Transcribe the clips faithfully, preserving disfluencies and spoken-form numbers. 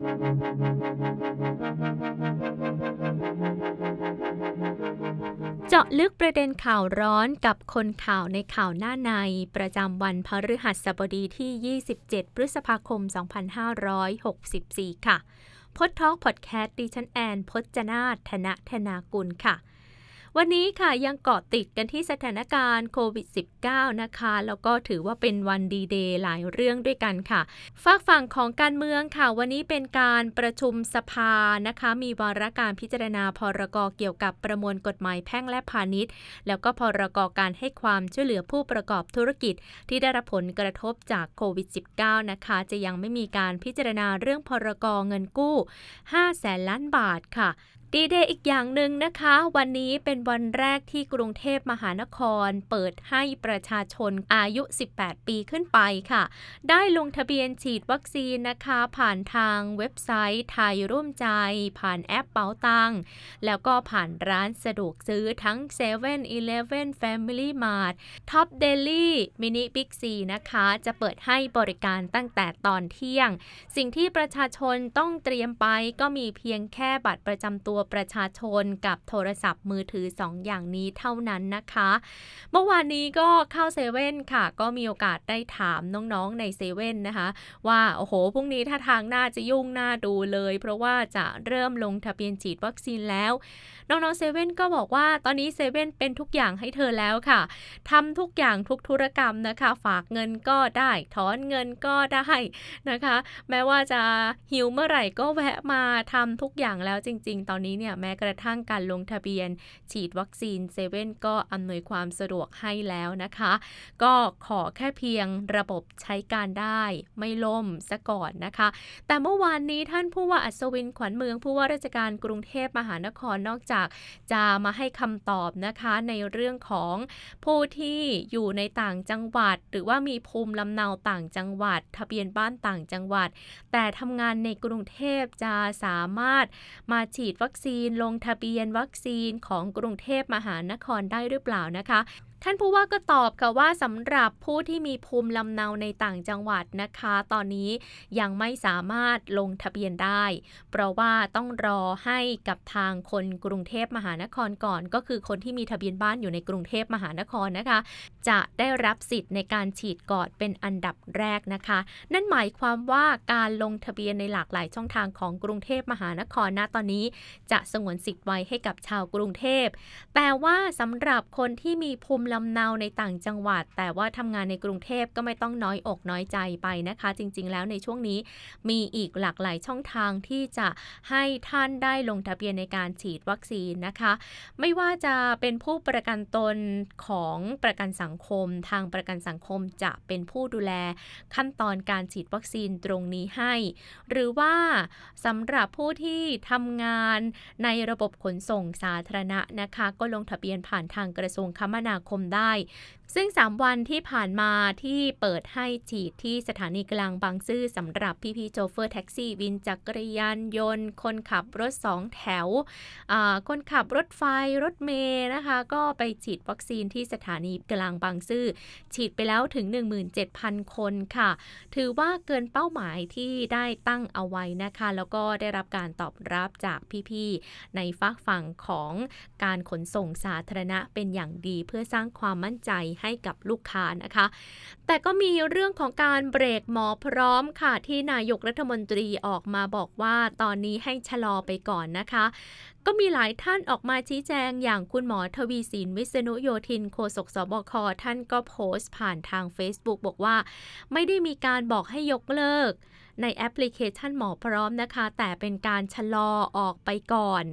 เจาะลึกประเด็นข่าวร้อนกับคนข่าวในข่าวหน้าในประจำวันพฤหัสบดีที่ยี่สิบเจ็ดพฤษภาคมสองพันห้าร้อยหกสิบสี่ค่ะ Pot Talk Podcast ดิฉันแอนพจนาถ ธนะธนากุลค่ะวันนี้ค่ะยังเกาะติดกันที่สถานการณ์โควิด สิบเก้า นะคะแล้วก็ถือว่าเป็นวันดีเดย์หลายเรื่องด้วยกันค่ะฝากฝั่งของการเมืองค่ะวันนี้เป็นการประชุมสภานะคะมีวาระการพิจารณาพรก.เกี่ยวกับประมวลกฎหมายแพ่งและพาณิชย์แล้วก็พรก.การให้ความช่วยเหลือผู้ประกอบธุรกิจที่ได้รับผลกระทบจากโควิด สิบเก้า นะคะจะยังไม่มีการพิจารณาเรื่องพรก.เงินกู้ ห้าแสน ล้านบาทค่ะดีเดย์อีกอย่างหนึ่งนะคะวันนี้เป็นวันแรกที่กรุงเทพมหานครเปิดให้ประชาชนอายุสิบแปดปีขึ้นไปค่ะได้ลงทะเบียนฉีดวัคซีนนะคะผ่านทางเว็บไซต์ไทยร่วมใจผ่านแอปเป๋าตังค์แล้วก็ผ่านร้านสะดวกซื้อทั้ง เซเว่นอีเลฟเว่น Family Mart Top Daily Mini Big C นะคะจะเปิดให้บริการตั้งแต่ตอนเที่ยงสิ่งที่ประชาชนต้องเตรียมไปก็มีเพียงแค่บัตรประจำตัวประชาชนกับโทรศัพท์มือถือสองอย่างนี้เท่านั้นนะคะเมื่อวานนี้ก็เข้าเซเว่นค่ะก็มีโอกาสได้ถามน้องๆในเซเว่นนะคะว่าโอ้โหพรุ่งนี้ถ้าทางน่าจะยุ่งน่าดูเลยเพราะว่าจะเริ่มลงทะเบียนฉีดวัคซีนแล้วน้องๆเซเว่นก็บอกว่าตอนนี้เซเว่นเป็นทุกอย่างให้เธอแล้วค่ะทำทุกอย่างทุกธุรกรรมนะคะฝากเงินก็ได้ถอนเงินก็ได้นะคะแม้ว่าจะหิวเมื่อไหร่ก็แวะมาทำทุกอย่างแล้วจริงๆตอนนี้เนี่ยแม้กระทั่งการลงทะเบียนฉีดวัคซีนเซเว่นก็อำนวยความสะดวกให้แล้วนะคะก็ขอแค่เพียงระบบใช้การได้ไม่ล่มซะก่อนนะคะแต่เมื่อวานนี้ท่านผู้ว่าอัศวินขวัญเมืองผู้ว่าราชการกรุงเทพมหานครนอกจากจะมาให้คำตอบนะคะในเรื่องของผู้ที่อยู่ในต่างจังหวัดหรือว่ามีภูมิลำเนาต่างจังหวัดทะเบียนบ้านต่างจังหวัดแต่ทำงานในกรุงเทพจะสามารถมาฉีดวัคซีนลงทะเบียนวัคซีนของกรุงเทพมหานครได้หรือเปล่านะคะท่านผู้ว่าก็ตอบค่ะว่าสำหรับผู้ที่มีภูมิลำเนาในต่างจังหวัดนะคะตอนนี้ยังไม่สามารถลงทะเบียนได้เพราะว่าต้องรอให้กับทางคนกรุงเทพมหานครก่อนก็คือคนที่มีทะเบียนบ้านอยู่ในกรุงเทพมหานครนะคะจะได้รับสิทธิ์ในการฉีดก่อนเป็นอันดับแรกนะคะนั่นหมายความว่าการลงทะเบียนในหลากหลายช่องทางของกรุงเทพมหานครณตอนนี้จะสงวนสิทธิ์ไว้ให้กับชาวกรุงเทพแต่ว่าสำหรับคนที่มีภูมิลำเนาในต่างจังหวัดแต่ว่าทำงานในกรุงเทพก็ไม่ต้องน้อยอกน้อยใจไปนะคะจริงๆแล้วในช่วงนี้มีอีกหลากหลายช่องทางที่จะให้ท่านได้ลงทะเบียนในการฉีดวัคซีนนะคะไม่ว่าจะเป็นผู้ประกันตนของประกันสังคมทางประกันสังคมจะเป็นผู้ดูแลขั้นตอนการฉีดวัคซีนตรงนี้ให้หรือว่าสำหรับผู้ที่ทำงานในระบบขนส่งสาธารณะนะคะก็ลงทะเบียนผ่านทางกระทรวงคมนาคมได้ซึ่งสามวันที่ผ่านมาที่เปิดให้ฉีดที่สถานีกลางบางซื่อสำหรับพี่ๆโชเฟอร์แท็กซี่วินจักรยานยนต์คนขับรถสองแถวคนขับรถไฟรถเมล์นะคะก็ไปฉีดวัคซีนที่สถานีกลางบางซื่อฉีดไปแล้วถึง หนึ่งหมื่นเจ็ดพัน คนค่ะถือว่าเกินเป้าหมายที่ได้ตั้งเอาไว้นะคะแล้วก็ได้รับการตอบรับจากพี่ๆในฝากฝั่งของการขนส่งสาธารณะเป็นอย่างดีเพื่อสร้างความมั่นใจให้กับลูกค้านะคะแต่ก็มีเรื่องของการเบรกหมอพร้อมค่ะที่นายกรัฐมนตรีออกมาบอกว่าตอนนี้ให้ชะลอไปก่อนนะคะก็มีหลายท่านออกมาชี้แจงอย่างคุณหมอทวีศิลป์วิษณุโยธินโฆษกสบคท่านก็โพสต์ผ่านทาง Facebook บอกว่าไม่ได้มีการบอกให้ยกเลิกในแอปพลิเคชันหมอพร้อมนะคะแต่เป็นการชะลอออกไปก่อน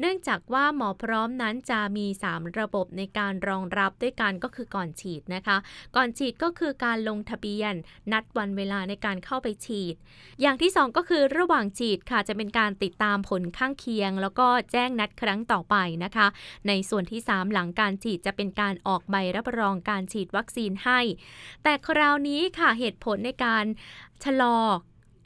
เนื่องจากว่าหมอพร้อมนั้นจะมีสามระบบในการรองรับด้วยกันก็คือก่อนฉีดนะคะก่อนฉีดก็คือการลงทะเบียนนัดวันเวลาในการเข้าไปฉีดอย่างที่สองก็คือระหว่างฉีดค่ะจะเป็นการติดตามผลข้างเคียงแล้วก็แจ้งนัดครั้งต่อไปนะคะในส่วนที่สามหลังการฉีดจะเป็นการออกใบรับรองการฉีดวัคซีนให้แต่คราวนี้ค่ะเหตุผลในการชะลอ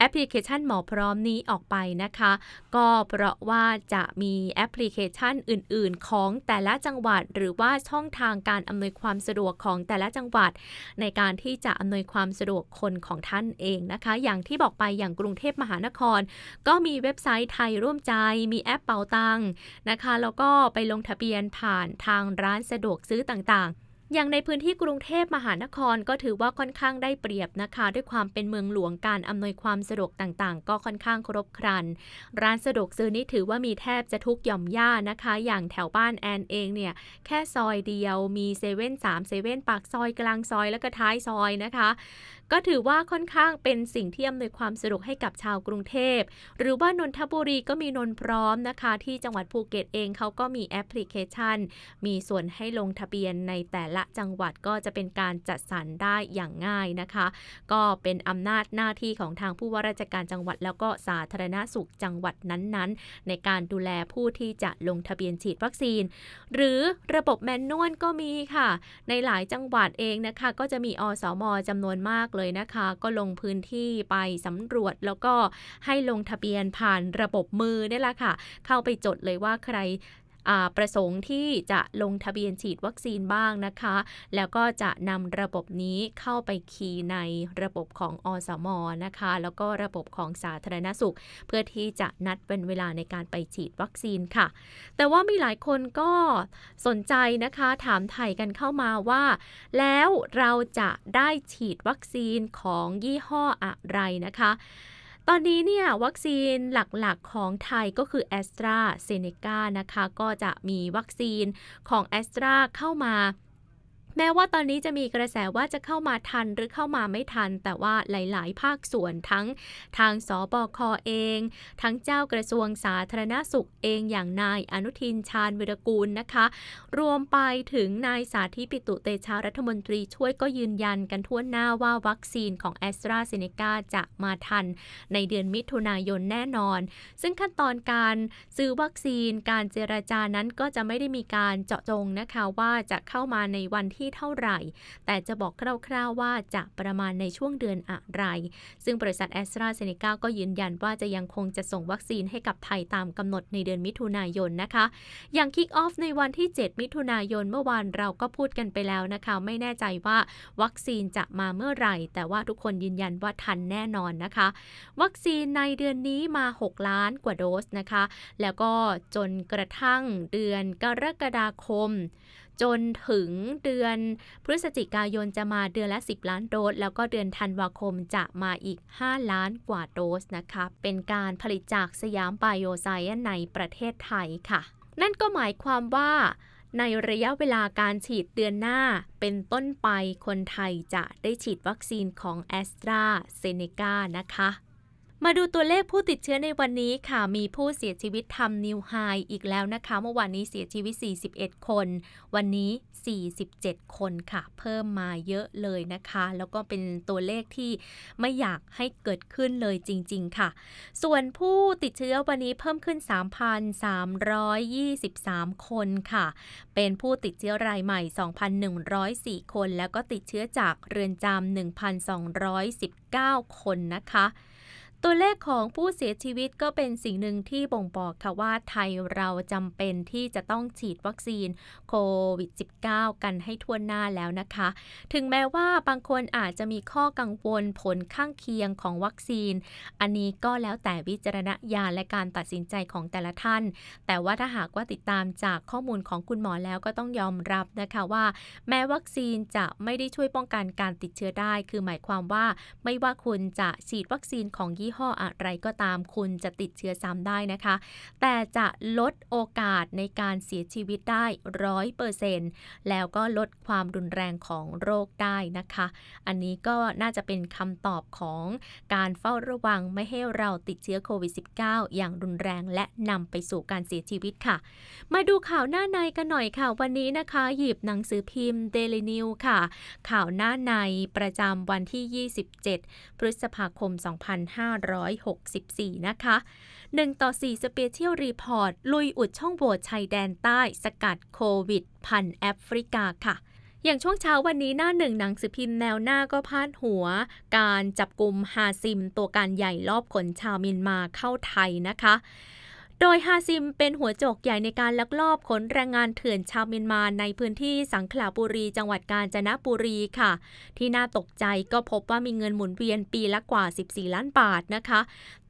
แ แอปพลิเคชันหมอพร้อมนี้ออกไปนะคะก็เพราะว่าจะมีแอปพลิเคชันอื่นๆของแต่ละจังหวัดหรือว่าช่องทางการอำนวยความสะดวกของแต่ละจังหวัดในการที่จะอำนวยความสะดวกคนของท่านเองนะคะอย่างที่บอกไปอย่างกรุงเทพมหานครก็มีเว็บไซต์ไทยร่วมใจมีแอปเป๋าตังค์นะคะแล้วก็ไปลงทะเบียนผ่านทางร้านสะดวกซื้อต่างๆอย่างในพื้นที่กรุงเทพมหานครก็ถือว่าค่อนข้างได้เปรียบนะคะด้วยความเป็นเมืองหลวงการอำนวยความสะดวกต่างๆก็ค่อนข้างครบครันร้านสะดวกซื้อนี่ถือว่ามีแทบจะทุกหย่อมย่านะคะอย่างแถวบ้านแอนเองเนี่ยแค่ซอยเดียวมีเซเว่นสามเซเว่นปากซอยกลางซอยและก็ท้ายซอยนะคะก็ถือว่าค่อนข้างเป็นสิ่งที่อำนวยความสะดวกให้กับชาวกรุงเทพหรือว่านนทบุรีก็มีนนพร้อมนะคะที่จังหวัดภูเก็ตเองเขาก็มีแอปพลิเคชันมีส่วนให้ลงทะเบียนในแต่ละจังหวัดก็จะเป็นการจัดสรรได้อย่างง่ายนะคะก็เป็นอำนาจหน้าที่ของทางผู้ว่าราชการจังหวัดแล้วก็สาธารณสุขจังหวัดนั้นๆในการดูแลผู้ที่จะลงทะเบียนฉีดวัคซีนหรือระบบแมนนวลก็มีค่ะในหลายจังหวัดเองนะคะก็จะมีอสม.จำนวนมากเลยนะคะก็ลงพื้นที่ไปสำรวจแล้วก็ให้ลงทะเบียนผ่านระบบมือนี่แหละค่ะเข้าไปจดเลยว่าใครประสงค์ที่จะลงทะเบียนฉีดวัคซีนบ้างนะคะแล้วก็จะนำระบบนี้เข้าไปคีย์ในระบบของอสม.นะคะแล้วก็ระบบของสาธารณสุขเพื่อที่จะนัดเป็นเวลาในการไปฉีดวัคซีนค่ะแต่ว่ามีหลายคนก็สนใจนะคะถามไถ่กันเข้ามาว่าแล้วเราจะได้ฉีดวัคซีนของยี่ห้ออะไรนะคะตอนนี้เนี่ยวัคซีนหลักๆของไทยก็คือ AstraZeneca นะคะก็จะมีวัคซีนของ Astra เข้ามาแม้ว่าตอนนี้จะมีกระแสว่าจะเข้ามาทันหรือเข้ามาไม่ทันแต่ว่าหลายๆภาคส่วนทั้งทางสบคเองทั้งเจ้ากระทรวงสาธารณสุขเองอย่างนายอนุทินชาญวิรากูลนะคะรวมไปถึงนายสาธิตปิตุเตชะรัฐมนตรีช่วยก็ยืนยันกันทั่วหน้าว่าวัคซีนของ AstraZeneca จะมาทันในเดือนมิถุนายนแน่นอนซึ่งขั้นตอนการซื้อวัคซีนการเจรจานั้นก็จะไม่ได้มีการเจาะจงนะคะว่าจะเข้ามาในวันที่เท่าไหร่แต่จะบอกคร่าวๆว่าจะประมาณในช่วงเดือนอะไรซึ่งบริษัท AstraZeneca ก็ยืนยันว่าจะยังคงจะส่งวัคซีนให้กับไทยตามกำหนดในเดือนมิถุนายนนะคะอย่าง Kick Off ในวันที่เจ็ดมิถุนายนเมื่อวานเราก็พูดกันไปแล้วนะคะไม่แน่ใจว่าวัคซีนจะมาเมื่อไหร่แต่ว่าทุกคนยืนยันว่าทันแน่นอนนะคะวัคซีนในเดือนนี้มาหกล้านกว่าโดสนะคะแล้วก็จนกระทั่งเดือนกรกฎาคมจนถึงเดือนพฤศจิกายนจะมาเดือนละสิบล้านโดสแล้วก็เดือนธันวาคมจะมาอีกห้าล้านกว่าโดสนะคะเป็นการผลิตจากสยามไบโอไซเอนซ์ในประเทศไทยค่ะนั่นก็หมายความว่าในระยะเวลาการฉีดเดือนหน้าเป็นต้นไปคนไทยจะได้ฉีดวัคซีนของ AstraZeneca นะคะมาดูตัวเลขผู้ติดเชื้อในวันนี้ค่ะมีผู้เสียชีวิตทำนิวไฮอีกแล้วนะคะเมื่อวานนี้เสียชีวิตสี่สิบเอ็ดคนวันนี้สี่สิบเจ็ดคนค่ะเพิ่มมาเยอะเลยนะคะแล้วก็เป็นตัวเลขที่ไม่อยากให้เกิดขึ้นเลยจริงๆค่ะส่วนผู้ติดเชื้อวันนี้เพิ่มขึ้น สามพันสามร้อยยี่สิบสาม คนค่ะเป็นผู้ติดเชื้อรายใหม่ สองพันหนึ่งร้อยสี่ คนแล้วก็ติดเชื้อจากเรือนจำ หนึ่งพันสองร้อยสิบเก้า คนนะคะตัวเลขของผู้เสียชีวิตก็เป็นสิ่งหนึ่งที่บ่งบอกค่ะว่าไทยเราจำเป็นที่จะต้องฉีดวัคซีนโควิด สิบเก้า กันให้ทั่วหน้าแล้วนะคะถึงแม้ว่าบางคนอาจจะมีข้อกังวลผลข้างเคียงของวัคซีนอันนี้ก็แล้วแต่วิจารณญาณและการตัดสินใจของแต่ละท่านแต่ว่าถ้าหากว่าติดตามจากข้อมูลของคุณหมอแล้วก็ต้องยอมรับนะคะว่าแม้วัคซีนจะไม่ได้ช่วยป้องกันการติดเชื้อได้คือหมายความว่าไม่ว่าคุณจะฉีดวัคซีนของยี่ห้ออะไรก็ตามคุณจะติดเชื้อซ้ำได้นะคะแต่จะลดโอกาสในการเสียชีวิตได้ ร้อยเปอร์เซ็นต์ แล้วก็ลดความรุนแรงของโรคได้นะคะอันนี้ก็น่าจะเป็นคำตอบของการเฝ้าระวังไม่ให้เราติดเชื้อโควิด สิบเก้า อย่างรุนแรงและนำไปสู่การเสียชีวิตค่ะมาดูข่าวหน้าในกันหน่อยค่ะวันนี้นะคะหยิบหนังสือพิมพ์ Daily News ค่ะข่าวหน้าในประจำวันที่ ยี่สิบเจ็ด พฤษภาคม สองพันห้าร้อยหนึ่งร้อยหกสิบสี่นะคะหนึ่งต่อสี่ Special Report ลุยอุดช่องโหว่ชายแดนใต้สกัดโควิดพันแอฟริกาค่ะ อย่างช่วงเช้าวันนี้หน้าหนึ่งหนังสือพิมพ์แนวหน้าก็พาดหัวการจับกุมฮาซิมตัวการใหญ่ลอบขนชาวเมียนมาเข้าไทยนะคะโดยฮาซิมเป็นหัวโจกใหญ่ในการลักลอบขนแรงงานเถื่อนชาวเมียนมาในพื้นที่สังขละบุรีจังหวัดกาญจนบุรีค่ะที่น่าตกใจก็พบว่ามีเงินหมุนเวียนปีละกว่าสิบสี่ล้านบาทนะคะ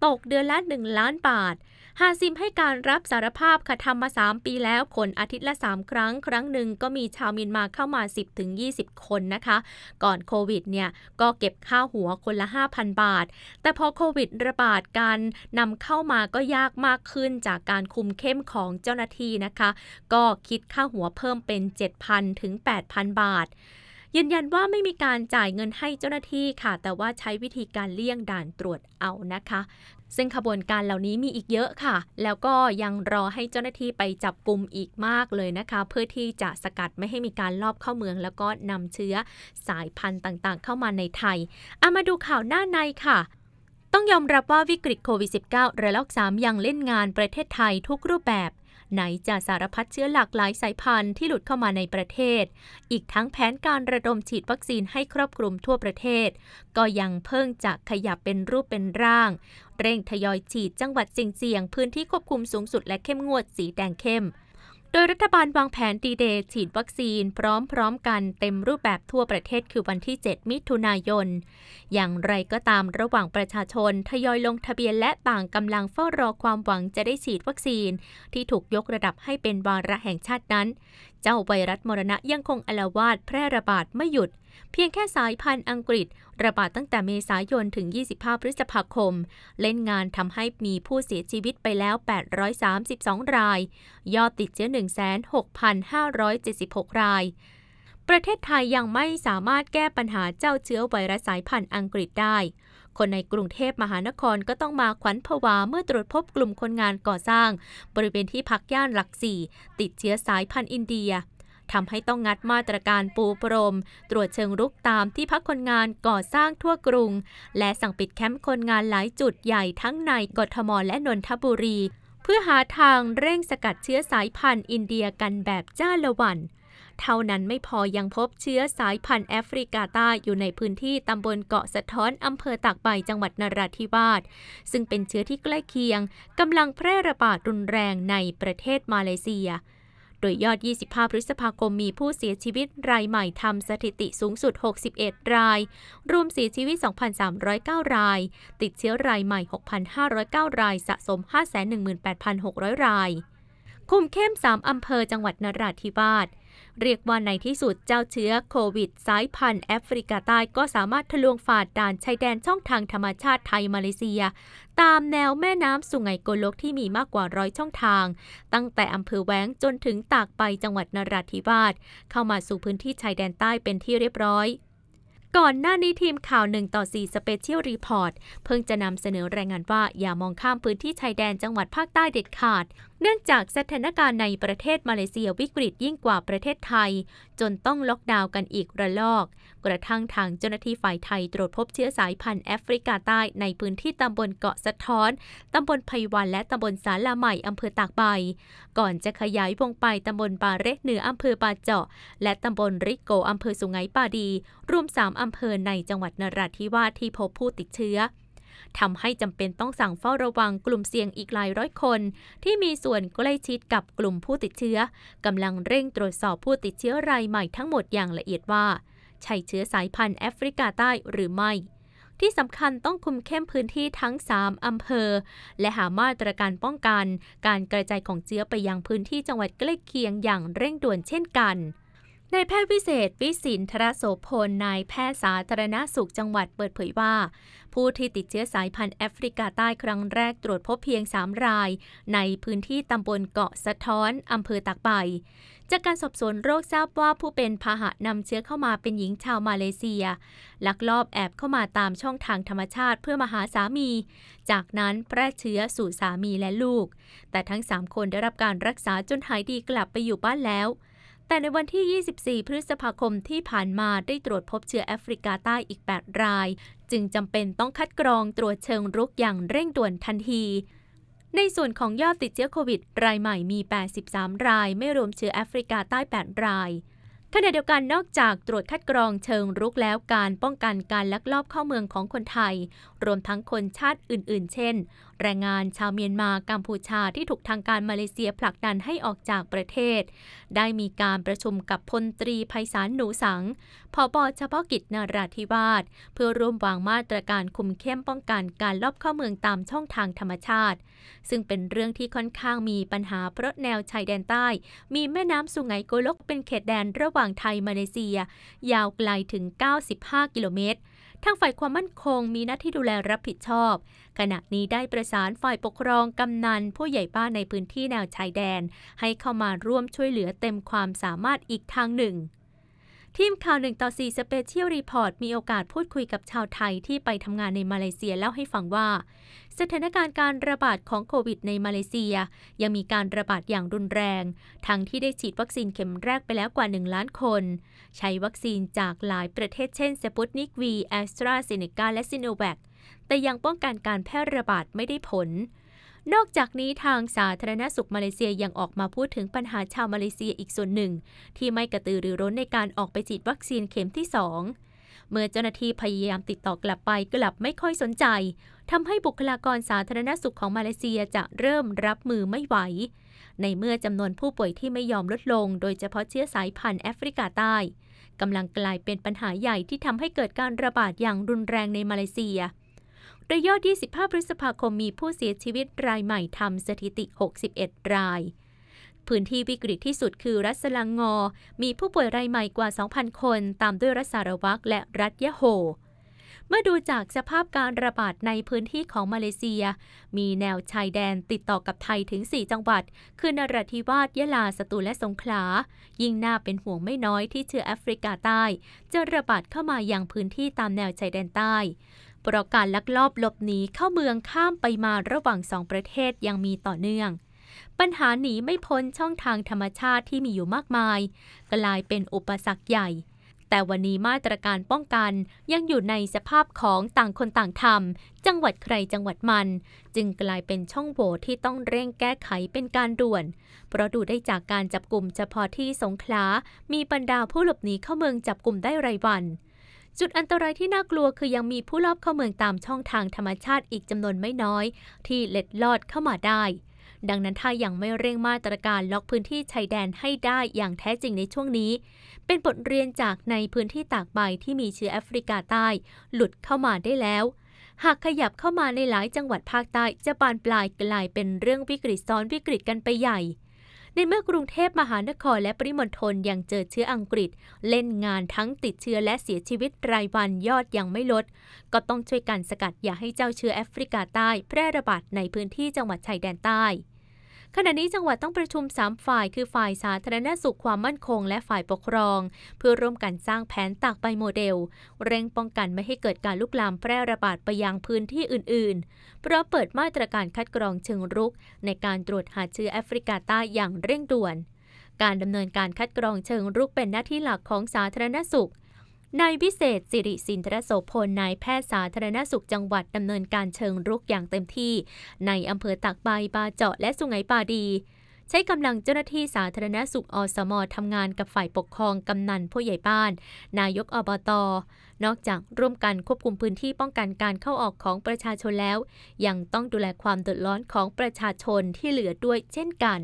ตกเดือนละหนึ่งล้านบาทฮาซิมให้การรับสารภาพค่ะทำมาสามปีแล้วขนอาทิตย์ละสามครั้งครั้งหนึ่งก็มีชาวเมียนมาเข้ามา สิบถึงยี่สิบคนนะคะก่อนโควิดเนี่ยก็เก็บค่าหัวคนละ ห้าพันบาทแต่พอโควิดระบาดการนำเข้ามาก็ยากมากขึ้นจากการคุมเข้มของเจ้าหน้าที่นะคะก็คิดค่าหัวเพิ่มเป็น เจ็ดพันถึงแปดพันบาทยืนยันว่าไม่มีการจ่ายเงินให้เจ้าหน้าที่ค่ะแต่ว่าใช้วิธีการเลี่ยงด่านตรวจเอานะคะซึ่งขบวนการเหล่านี้มีอีกเยอะค่ะแล้วก็ยังรอให้เจ้าหน้าที่ไปจับกุมอีกมากเลยนะคะเพื่อที่จะสกัดไม่ให้มีการลอบเข้าเมืองแล้วก็นำเชื้อสายพันธุ์ต่างๆเข้ามาในไทยเอามาดูข่าวหน้าในค่ะต้องยอมรับว่าวิกฤตโควิด สิบเก้า ระลอกสามยังเล่นงานประเทศไทยทุกรูปแบบไหนจะสารพัดเชื้อหลากหลายสายพันธุ์ที่หลุดเข้ามาในประเทศอีกทั้งแผนการระดมฉีดวัคซีนให้ครอบคลุมทั่วประเทศก็ยังเพิ่งจะขยับเป็นรูปเป็นร่างเร่งทยอยฉีดจังหวัดเสี่ยงๆพื้นที่ควบคุมสูงสุดและเข้มงวดสีแดงเข้มโดยรัฐบาลวางแผนดีเดย์ฉีดวัคซีนพร้อมๆกันเต็มรูปแบบทั่วประเทศคือวันที่เจ็ดมิถุนายนอย่างไรก็ตามระหว่างประชาชนทยอยลงทะเบียนและต่างกำลังเฝ้ารอความหวังจะได้ฉีดวัคซีนที่ถูกยกระดับให้เป็นวาระแห่งชาตินั้นเจ้าไวรัสมรณะยังคงอาละวาดแพร่ระบาดไม่หยุดเพียงแค่สายพันธุ์อังกฤษระบาดตั้งแต่เมษายนถึงยี่สิบห้าพฤษภาคมเล่นงานทำให้มีผู้เสียชีวิตไปแล้วแปดร้อยสามสิบสองรายยอดติดเชื้อ หนึ่งแสนหกพันห้าร้อยเจ็ดสิบหกรายประเทศไทยยังไม่สามารถแก้ปัญหาเจ้าเชื้อไวรัสสายพันธุ์อังกฤษได้คนในกรุงเทพมหานครก็ต้องมาขวัญผวาเมื่อตรวจพบกลุ่มคนงานก่อสร้างบริเวณที่พักย่านหลักสี่ติดเชื้อสายพันธุ์อินเดียทำให้ต้องงัดมาตรการปูพรมตรวจเชิงรุกตามที่พักคนงานก่อสร้างทั่วกรุงและสั่งปิดแคมป์คนงานหลายจุดใหญ่ทั้งในกทมและนนทบุรีเพื่อหาทางเร่งสกัดเชื้อสายพันธุ์อินเดียกันแบบจ้าละวันเท่านั้นไม่พอยังพบเชื้อสายพันธุ์แอฟริกาใต้อยู่ในพื้นที่ตำบลเกาะสะท้อนอำเภอตากใบจังหวัดนราธิวาสซึ่งเป็นเชื้อที่ใกล้เคียงกำลังแพร่ระบาดรุนแรงในประเทศมาเลเซียโดยยอดยี่สิบห้าพฤษภาคมมีผู้เสียชีวิตรายใหม่ทำสถิติสูงสุดหกสิบเอ็ดรายรวมเสียชีวิต สองพันสามร้อยเก้ารายติดเชื้อรายใหม่ หกพันห้าร้อยเก้ารายสะสม ห้าแสนหนึ่งหมื่นแปดพันหกร้อยรายคุมเข้มสามอำเภอจังหวัดนราธิวาสเรียกว่าในที่สุดเจ้าเชื้อโควิดสายพันธุ์แอฟริกาใต้ก็สามารถทะลวงฝ่าด่านชายแดนช่องทางธรรมชาติไทยมาเลเซียตามแนวแม่น้ำสุไหงโกลกที่มีมากกว่าร้อยช่องทางตั้งแต่อำเภอแว้งจนถึงตากใบจังหวัดนราธิวาสเข้ามาสู่พื้นที่ชายแดนใต้เป็นที่เรียบร้อยก่อนหน้านี้ทีมข่าวหนึ่งต่อสี่ Special Report เพิ่งจะนำเสนอรายงานว่าอย่ามองข้ามพื้นที่ชายแดนจังหวัดภาคใต้เด็ดขาดเนื่องจากสถานการณ์ในประเทศมาเลเซียวิกฤตยิ่งกว่าประเทศไทยจนต้องล็อกดาวน์กันอีกระลอกกระทั่งทางเจ้าหน้าที่ฝ่ายไทยตรวจพบเชื้อสายพันธุ์แอฟริกาใต้ในพื้นที่ตำบลเกาะสะท้อนตำบลไพวันและตำบลศาลาใหม่อำเภอตากใบก่อนจะขยายวงไปตำบลปาเระเหนืออำเภอปาเจาะและตำบลริโกอำเภอสุไหงปาดีรวมสามอำเภอในจังหวัดนราธิวาสที่พบผู้ติดเชื้อทำให้จำเป็นต้องสั่งเฝ้าระวังกลุ่มเสี่ยงอีกหลายร้อยคนที่มีส่วนใกล้ชิดกับกลุ่มผู้ติดเชื้อกำลังเร่งตรวจสอบผู้ติดเชื้อรายใหม่ทั้งหมดอย่างละเอียดว่าใช่เชื้อสายพันธุ์แอฟริกาใต้หรือไม่ที่สำคัญต้องคุมเข้มพื้นที่ทั้งสามอำเภอและหามาตรการป้องกันการกระจายของเชื้อไปยังพื้นที่จังหวัดใกล้เคียงอย่างเร่งด่วนเช่นกันนายแพทย์วิเศษวิสินทรโสพลนายแพทย์สาธารณสุขจังหวัดเปิดเผยว่าผู้ที่ติดเชื้อสายพันธุ์แอฟริกาใต้ครั้งแรกตรวจพบเพียงสามรายในพื้นที่ตำบลเกาะสะท้อนอำเภอตากใบจากการสอบสวนโรคทราบว่าผู้เป็นพาหะนำเชื้อเข้ามาเป็นหญิงชาวมาเลเซียลักลอบแอบเข้ามาตามช่องทางธรรมชาติเพื่อมาหาสามีจากนั้นแพร่เชื้อสู่สามีและลูกแต่ทั้งสามคนได้รับการรักษาจนหายดีกลับไปอยู่บ้านแล้วแต่ในวันที่ยี่สิบสี่พฤษภาคมที่ผ่านมาได้ตรวจพบเชื้อแอฟริกาใต้อีกแปดรายจึงจำเป็นต้องคัดกรองตรวจเชิงรุกอย่างเร่งด่วนทันทีในส่วนของยอดติดเชื้อโควิดรายใหม่มีแปดสิบสามรายไม่รวมเชื้อแอฟริกาใต้แปดราย ขณะเดียวกันนอกจากตรวจคัดกรองเชิงรุกแล้วการป้องกันการลักลอบเข้าเมืองของคนไทยรวมทั้งคนชาติอื่นๆเช่นแรงงานชาวเมียนมากัมพูชาที่ถูกทางการมาเลเซียผลักดันให้ออกจากประเทศได้มีการประชุมกับพลตรีไพศาลหนูสังผบ.เฉพาะกิจนราธิวาสเพื่อร่วมวางมาตรการคุมเข้มป้องกันการลักลอบเข้าเมืองตามช่องทางธรรมชาติซึ่งเป็นเรื่องที่ค่อนข้างมีปัญหาเพราะแนวชายแดนใต้มีแม่น้ำสุไหงโกลกเป็นเขตแดนระหว่างไทยมาเลเซียยาวไกลถึงเก้าสิบห้ากิโลเมตรทางฝ่ายความมั่นคงมีหน้าที่ดูแลรับผิดชอบขณะนี้ได้ประสานฝ่ายปกครองกำนันผู้ใหญ่บ้านในพื้นที่แนวชายแดนให้เข้ามาร่วมช่วยเหลือเต็มความสามารถอีกทางหนึ่งทีมข่าวหนึ่งต่อสี่ Special Report มีโอกาสพูดคุยกับชาวไทยที่ไปทำงานในมาเลเซียเล่าให้ฟังว่าสถานการณ์การระบาดของโควิดในมาเลเซียยังมีการระบาดอย่างรุนแรงทั้งที่ได้ฉีดวัคซีนเข็มแรกไปแล้วกว่าหนึ่งล้านคนใช้วัคซีนจากหลายประเทศเช่น Sputnik V, AstraZeneca และ Sinovac แต่ยังป้องกันการแพร่ระบาดไม่ได้ผลนอกจากนี้ทางสาธารณสุขมาเลเซียยังออกมาพูดถึงปัญหาชาวมาเลเซียอีกส่วนหนึ่งที่ไม่กระตือรือร้นในการออกไปฉีดวัคซีนเข็มที่สองเมื่อเจ้าหน้าที่พยายามติดต่อกลับไปกลับไม่ค่อยสนใจทำให้บุคลากรสาธารณสุขของมาเลเซียจะเริ่มรับมือไม่ไหวในเมื่อจำนวนผู้ป่วยที่ไม่ยอมลดลงโดยเฉพาะเชื้อสายพันธุ์แอฟริกาใต้กำลังกลายเป็นปัญหาใหญ่ที่ทำให้เกิดการระบาดอย่างรุนแรงในมาเลเซียโดยยอดยี่สิบห้าพฤษภาคมมีผู้เสียชีวิตรายใหม่ทำสถิติหกสิบเอ็ดรายพื้นที่วิกฤตที่สุดคือรัฐสลังงอมีผู้ป่วยรายใหม่กว่า สองพันคนตามด้วยรัฐสารวัตรและรัฐยะโฮเมื่อดูจากสภาพการระบาดในพื้นที่ของมาเลเซียมีแนวชายแดนติดต่อกับไทยถึงสี่จังหวัดคือนราธิวาสยะลาสตูลและสงขลายิ่งน่าเป็นห่วงไม่น้อยที่เชื้อแอฟริกาใต้จะระบาดเข้ามายังพื้นที่ตามแนวชายแดนใต้เพราะการลักลอบหลบหนีเข้าเมืองข้ามไปมาระหว่างสองประเทศยังมีต่อเนื่องปัญหาหนีไม่พ้นช่องทางธรรมชาติที่มีอยู่มากมายกลายเป็นอุปสรรคใหญ่แต่วันนี้มาตรการป้องกันยังอยู่ในสภาพของต่างคนต่างทำจังหวัดใครจังหวัดมันจึงกลายเป็นช่องโหว่ที่ต้องเร่งแก้ไขเป็นการด่วนเพราะดูได้จากการจับกลุ่มเฉพาะที่สงขลามีบรรดาผู้หลบหนีเข้าเมืองจับกลุ่มได้รายวันจุดอันตรายที่น่ากลัวคือยังมีผู้ลอบเข้าเมืองตามช่องทางธรรมชาติอีกจำนวนไม่น้อยที่เล็ดลอดเข้ามาได้ดังนั้นถ้ายังไม่เร่งมาตรการล็อกพื้นที่ชายแดนให้ได้อย่างแท้จริงในช่วงนี้เป็นบทเรียนจากในพื้นที่ตากใบที่มีเชื้อแอฟริกาใต้หลุดเข้ามาได้แล้วหากขยับเข้ามาในหลายจังหวัดภาคใต้จะบานปลายกลายเป็นเรื่องวิกฤตซ้อนวิกฤตกันไปใหญ่ในเมื่อกรุงเทพมหานครและปริมณฑลยังเจอเชื้ออังกฤษเล่นงานทั้งติดเชื้อและเสียชีวิตรายวันยอดยังไม่ลดก็ต้องช่วยกันสกัดอย่าให้เจ้าเชื้อแอฟริกาใต้แพร่ระบาดในพื้นที่จังหวัดชายแดนใต้ขณะนี้จังหวัดต้องประชุมสามฝ่ายคือฝ่ายสาธารณสุขความมั่นคงและฝ่ายปกครองเพื่อร่วมกันสร้างแผนตากใบโมเดลเร่งป้องกันไม่ให้เกิดการลุกลามแพร่ระบาดไปยังพื้นที่อื่นๆพร้อมเปิดมาตรการคัดกรองเชิงรุกในการตรวจหาเชื้อแอฟริกาใต้อย่างเร่งด่วนการดำเนินการคัดกรองเชิงรุกเป็นหน้าที่หลักของสาธารณสุขนายวิเศษสิริสินทรโสพลนายแพทย์สาธารณสุขจังหวัดดำเนินการเชิงรุกอย่างเต็มที่ในอำเภอตากใบบาเจาะและสุไหงปาดีใช้กำลังเจ้าหน้าที่สาธารณสุขอสมทำงานกับฝ่ายปกครองกำนันผู้ใหญ่บ้านนายกอบต.นอกจากร่วมกันควบคุมพื้นที่ป้องกันการเข้าออกของประชาชนแล้วยังต้องดูแลความเดือดร้อนของประชาชนที่เหลือด้วยเช่นกัน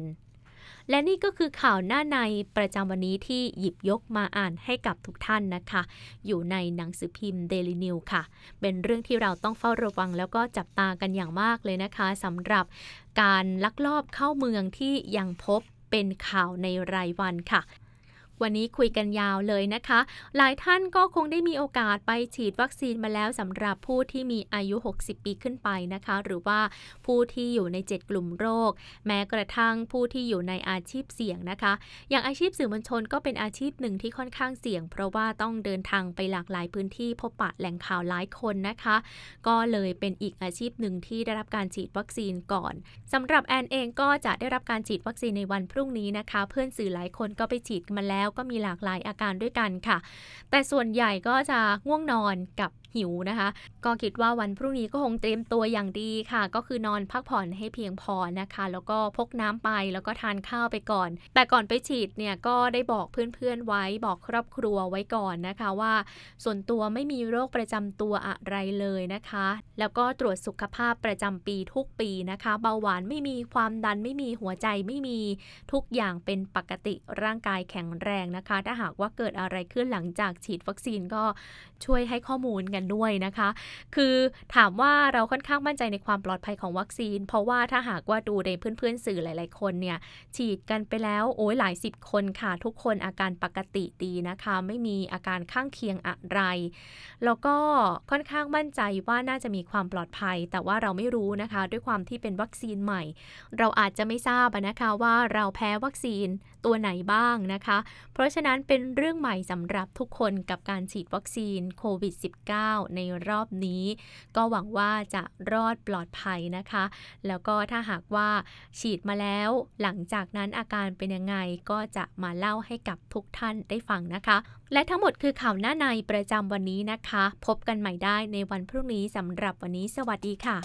และนี่ก็คือข่าวหน้าในประจำวันนี้ที่หยิบยกมาอ่านให้กับทุกท่านนะคะอยู่ในหนังสือพิมพ์ Daily News ค่ะเป็นเรื่องที่เราต้องเฝ้าระวังแล้วก็จับตากันอย่างมากเลยนะคะสำหรับการลักลอบเข้าเมืองที่ยังพบเป็นข่าวในรายวันค่ะวันนี้คุยกันยาวเลยนะคะหลายท่านก็คงได้มีโอกาสไปฉีดวัคซีนมาแล้วสำหรับผู้ที่มีอายุหกสิบปีขึ้นไปนะคะหรือว่าผู้ที่อยู่ในเจ็ดกลุ่มโรคแม้กระทั่งผู้ที่อยู่ในอาชีพเสี่ยงนะคะอย่างอาชีพสื่อมวลชนก็เป็นอาชีพหนึ่งที่ค่อนข้างเสี่ยงเพราะว่าต้องเดินทางไปหลากหลายพื้นที่พบปะแหล่งข่าวหลายคนนะคะก็เลยเป็นอีกอาชีพหนึ่งที่ได้รับการฉีดวัคซีนก่อนสำหรับแอนเองก็จะได้รับการฉีดวัคซีนในวันพรุ่งนี้นะคะเพื่อนสื่อหลายคนก็ไปฉีดมาแล้วก็มีหลากหลายอาการด้วยกันค่ะแต่ส่วนใหญ่ก็จะง่วงนอนกับ หิวนะคะก็คิดว่าวันพรุ่งนี้ก็คงเตรียมตัวอย่างดีค่ะก็คือนอนพักผ่อนให้เพียงพอนะคะแล้วก็พกน้ำไปแล้วก็ทานข้าวไปก่อนแต่ก่อนไปฉีดเนี่ยก็ได้บอกเพื่อนๆไว้บอกครอบครัวไว้ก่อนนะคะว่าส่วนตัวไม่มีโรคประจำตัวอะไรเลยนะคะแล้วก็ตรวจสุขภาพประจำปีทุกปีนะคะเบาหวานไม่มีความดันไม่มีหัวใจไม่มีทุกอย่างเป็นปกติร่างกายแข็งแรงนะคะถ้าหากว่าเกิดอะไรขึ้นหลังจากฉีดวัคซีนก็ช่วยให้ข้อมูลกันด้วยนะคะคือถามว่าเราค่อนข้างมั่นใจในความปลอดภัยของวัคซีนเพราะว่าถ้าหากว่าดูในเพื่อนๆสื่อหลายๆคนเนี่ยฉีดกันไปแล้วโอ้ยหลายสิบคนค่ะทุกคนอาการปกติดีนะคะไม่มีอาการข้างเคียงอะไรแล้วก็ค่อนข้างมั่นใจว่าน่าจะมีความปลอดภัยแต่ว่าเราไม่รู้นะคะด้วยความที่เป็นวัคซีนใหม่เราอาจจะไม่ทราบนะคะว่าเราแพ้วัคซีนตัวไหนบ้างนะคะเพราะฉะนั้นเป็นเรื่องใหม่สำหรับทุกคนกับการฉีดวัคซีนโควิด สิบเก้า ในรอบนี้ก็หวังว่าจะรอดปลอดภัยนะคะแล้วก็ถ้าหากว่าฉีดมาแล้วหลังจากนั้นอาการเป็นยังไงก็จะมาเล่าให้กับทุกท่านได้ฟังนะคะและทั้งหมดคือข่าวหน้าในประจำวันนี้นะคะพบกันใหม่ได้ในวันพรุ่งนี้สำหรับวันนี้สวัสดีค่ะ